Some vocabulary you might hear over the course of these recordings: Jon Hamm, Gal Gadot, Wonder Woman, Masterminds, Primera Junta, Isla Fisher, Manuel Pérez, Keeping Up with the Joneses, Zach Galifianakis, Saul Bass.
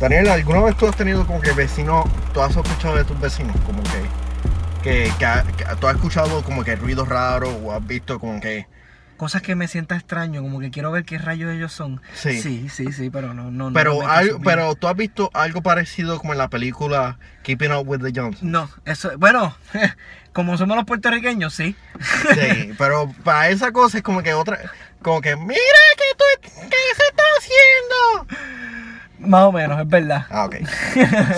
Daniel, ¿alguna vez tú has tenido como que vecino, tú has escuchado de tus vecinos como que tú has escuchado como que ruidos raros o has visto como que cosas que me sienta extraño, como que quiero ver qué rayos ellos son? Sí. Sí, pero no. Pero tú has visto algo parecido como en la película Keeping Up with the Joneses. No, eso, bueno, como somos los puertorriqueños, sí. Sí, pero para esa cosa es como que otra, como que mira que tú, ¿qué se está haciendo? Más o menos, es verdad. Ah, ok.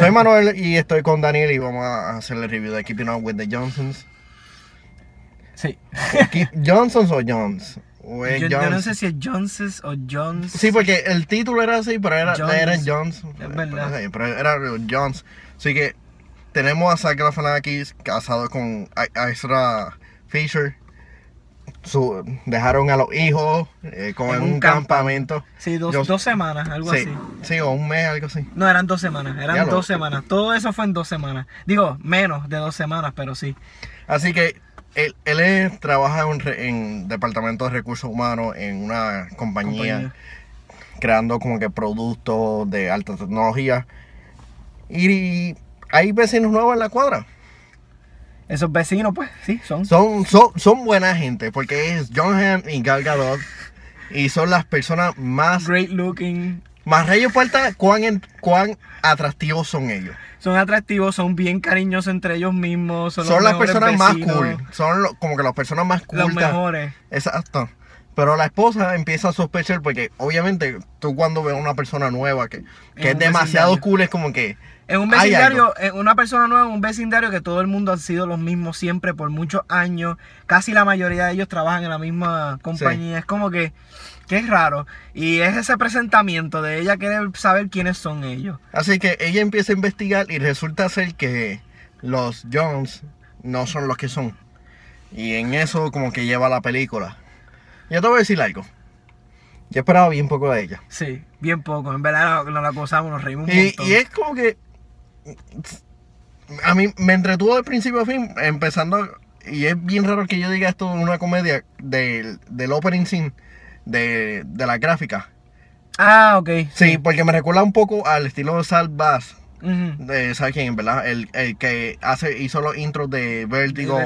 Soy Manuel y estoy con Daniel y vamos a hacer el review de Keeping Up with the Joneses. Sí. ¿Johnsons o Jones? Yo no sé si es Joneses o Jones. Sí, porque el título era así, pero era Jones. Es verdad. Pero era Jones. Así que tenemos a Zach Galifianakis casado con Isla Fisher. Dejaron a los hijos con un campamento. Sí, dos semanas, algo así. Sí, o un mes, algo así. No, eran 2 semanas. Eran 2 semanas. Todo eso fue en 2 semanas. Digo, menos de 2 semanas, pero sí. Así que Él trabaja en departamento de recursos humanos en una compañía creando como que productos de alta tecnología. Y hay vecinos nuevos en la cuadra. Esos vecinos, pues, sí, son buena gente, porque es Jon Hamm y Gal Gadot. Y son las personas más great looking. Más rayos falta cuán atractivos son ellos. Son atractivos, son bien cariñosos entre ellos mismos. Son las personas vecinos más cool. Son como que las personas más cool. Los mejores. Exacto. Pero la esposa empieza a sospechar porque obviamente tú cuando ves a una persona nueva que es demasiado vecindario cool, es como que en un vecindario, en una persona nueva, en un vecindario que todo el mundo han sido los mismos siempre por muchos años. Casi la mayoría de ellos trabajan en la misma compañía. Sí. Es como que es raro. Y es ese presentamiento de ella querer saber quiénes son ellos. Así que ella empieza a investigar y resulta ser que los Jones no son los que son. Y en eso como que lleva la película. Yo te voy a decir algo. Yo esperaba bien poco de ella. Sí, bien poco. En verdad nos la acosamos, nos reímos un montón. Y es como que a mí me entretuvo de principio a fin, empezando. Y es bien raro que yo diga esto en una comedia del opening scene. De la gráfica. Ah, ok. Sí, porque me recuerda un poco al estilo de Saul Bass. ¿Sabes quién, verdad? El que hizo los intros de Vértigo.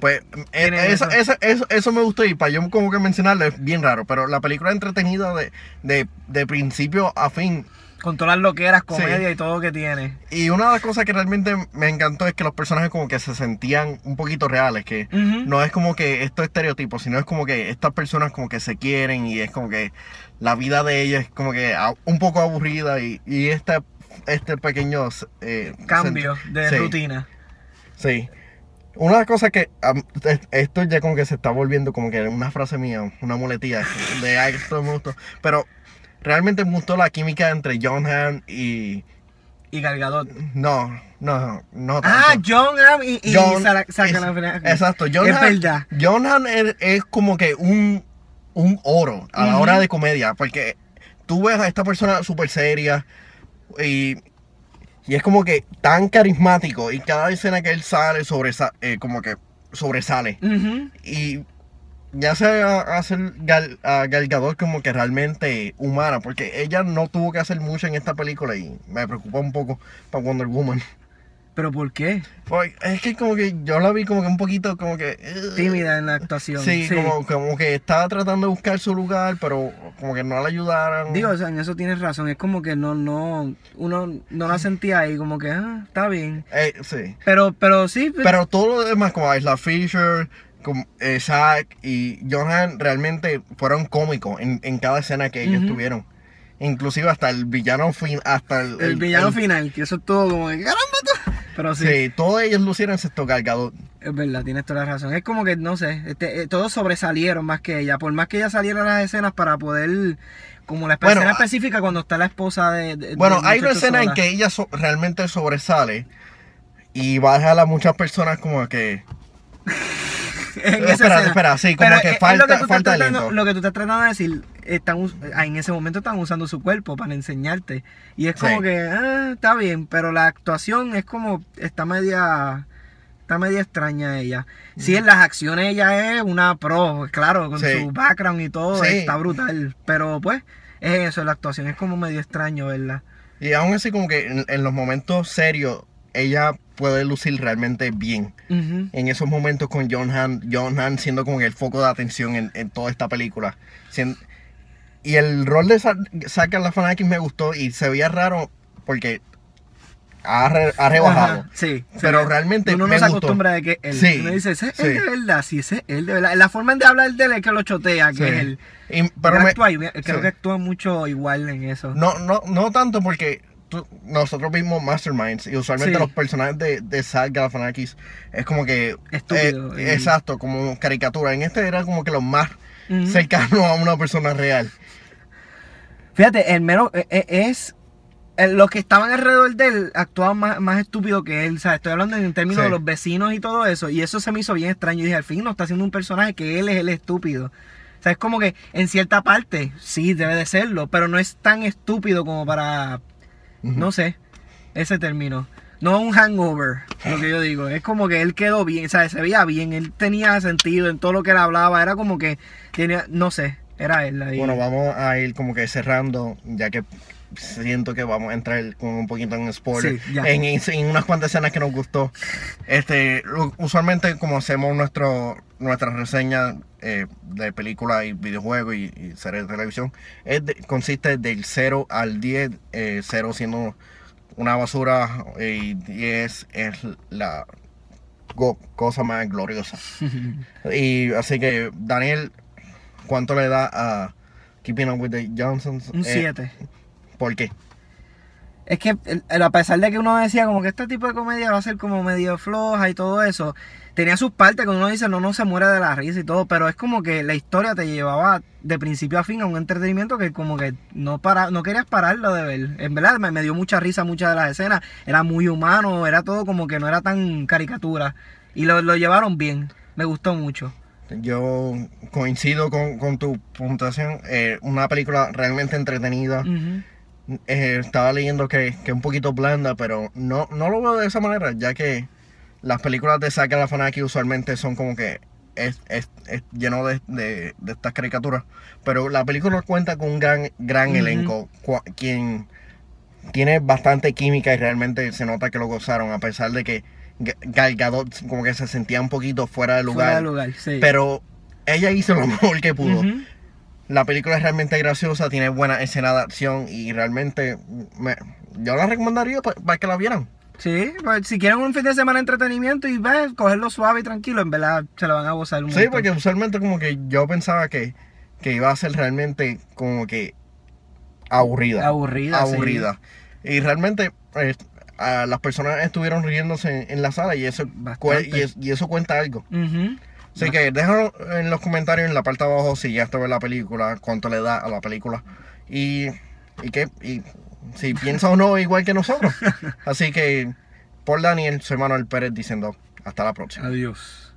Pues eso me gustó. Y para yo como que mencionarlo es bien raro. Pero la película entretenida de principio a fin. Con todas las loqueras, comedia, sí, y todo lo que tiene. Y una de las cosas que realmente me encantó es que los personajes como que se sentían un poquito reales. Que no es como que esto es estereotipo, sino es como que estas personas como que se quieren. Y es como que la vida de ellas es como que un poco aburrida. Y este pequeño cambio de rutina. Sí. Una de las cosas que esto ya como que se está volviendo como que una frase mía, una muletilla de esto me gustó. Pero realmente me gustó la química entre Jon Hamm y Gal Gadot. No tanto. Ah, Jon Hamm y Zach Galifianakis. Exacto. Jon Hamm es como que un oro a la hora de comedia. Porque tú ves a esta persona súper seria y es como que tan carismático. Y cada escena que él sale como que sobresale. Y ya se hace a Gal Gadot como que realmente humana, porque ella no tuvo que hacer mucho en esta película y me preocupa un poco para Wonder Woman. ¿Pero por qué? Porque es que como que yo la vi como que un poquito como que tímida en la actuación. Sí. Como que estaba tratando de buscar su lugar, pero como que no la ayudaron. Digo, o sea, en eso tienes razón, es como que uno no la sentía ahí, como que está bien. Sí. Pero todo lo demás, como Isla Fisher, Zach y Jon Hamm realmente fueron cómicos en cada escena que ellos tuvieron. Inclusive hasta el villano final. El villano final, que eso es todo como que caramba. Pero sí, todos ellos lucieron excepto Gal Gadot. Es verdad, tienes toda la razón. Es como que, no sé, todos sobresalieron más que ella. Por más que ella saliera a las escenas para poder, como la escena específica cuando está la esposa de bueno, hay una escena en que ella realmente sobresale y va a dejar a muchas personas como que espera, sí, como que falta talento. Lo que tú estás tratando de decir, en ese momento están usando su cuerpo para enseñarte. Y es como que, está bien, pero la actuación es como, está media extraña ella. Sí, en las acciones ella es una pro, claro, con su background y todo, está brutal. Pero pues, es eso, la actuación es como medio extraño, ¿verdad? Y aún así como que en los momentos serios ella puede lucir realmente bien. Uh-huh. En esos momentos con Jon Hamm siendo como el foco de atención en toda esta película. Y el rol de Zach Galifianakis me gustó y se veía raro porque ha rebajado. Ajá, sí, pero realmente uno no se acostumbra de que él, sí, uno dice, ese es él de verdad, sí, ese es él de verdad. La forma de hablar de él es que lo chotea, que sí, es él. Creo que actúa mucho igual en eso. No tanto porque nosotros vimos Masterminds y usualmente sí, los personajes de Zach Galifianakis es como que estúpido, exacto, como caricatura. En este era como que los más cercanos a una persona real. Fíjate, el menos es los que estaban alrededor de él actuaban más estúpido que él, o sea, estoy hablando en términos sí, de los vecinos y todo eso, y eso se me hizo bien extraño. Y dije, al fin no está haciendo un personaje que él es el estúpido. O sea, es como que en cierta parte sí debe de serlo, pero no es tan estúpido como para no sé, ese término. No un hangover, lo que yo digo. Es como que él quedó bien, o sea, se veía bien. Él tenía sentido en todo lo que él hablaba. Era como que tenía, no sé, era él. Ahí. Bueno, vamos a ir como que cerrando, ya que siento que vamos a entrar con un poquito en spoiler. Sí, en unas cuantas escenas que nos gustó. Usualmente como hacemos nuestras reseñas de películas y videojuegos y series de televisión, consiste del 0 al 10, 0 siendo una basura y 10 es la cosa más gloriosa. Y así que, Daniel, ¿cuánto le da a Keeping Up with the Joneses? Un 7. ¿Por qué? Es que a pesar de que uno decía como que este tipo de comedia va a ser como medio floja y todo eso, tenía sus partes que uno dice no se muere de la risa y todo, pero es como que la historia te llevaba de principio a fin a un entretenimiento que como que no querías pararlo de ver. En verdad me dio mucha risa muchas de las escenas, era muy humano, era todo como que no era tan caricatura y lo llevaron bien, me gustó mucho. Yo coincido con tu puntuación, una película realmente entretenida. Estaba leyendo que es un poquito blanda, pero no lo veo de esa manera, ya que las películas de Zach Galifianakis usualmente son como que es lleno de estas caricaturas. Pero la película cuenta con un gran elenco, quien tiene bastante química y realmente se nota que lo gozaron, a pesar de que Gal Gadot como que se sentía un poquito fuera de lugar. Sí. Pero ella hizo lo mejor que pudo. La película es realmente graciosa, tiene buena escena de acción y realmente yo la recomendaría para que la vieran. Sí, pues si quieren un fin de semana de entretenimiento y cogerlo suave y tranquilo, en verdad se lo van a gozar mucho. Sí, porque usualmente como que yo pensaba que iba a ser realmente como que aburrida. Sí. Y realmente las personas estuvieron riéndose en la sala y eso cuenta algo. Así que déjalo en los comentarios en la parte de abajo si ya está ver la película, cuánto le da a la película y si piensa o no igual que nosotros. Así que por Daniel, soy Manuel Pérez diciendo hasta la próxima. Adiós.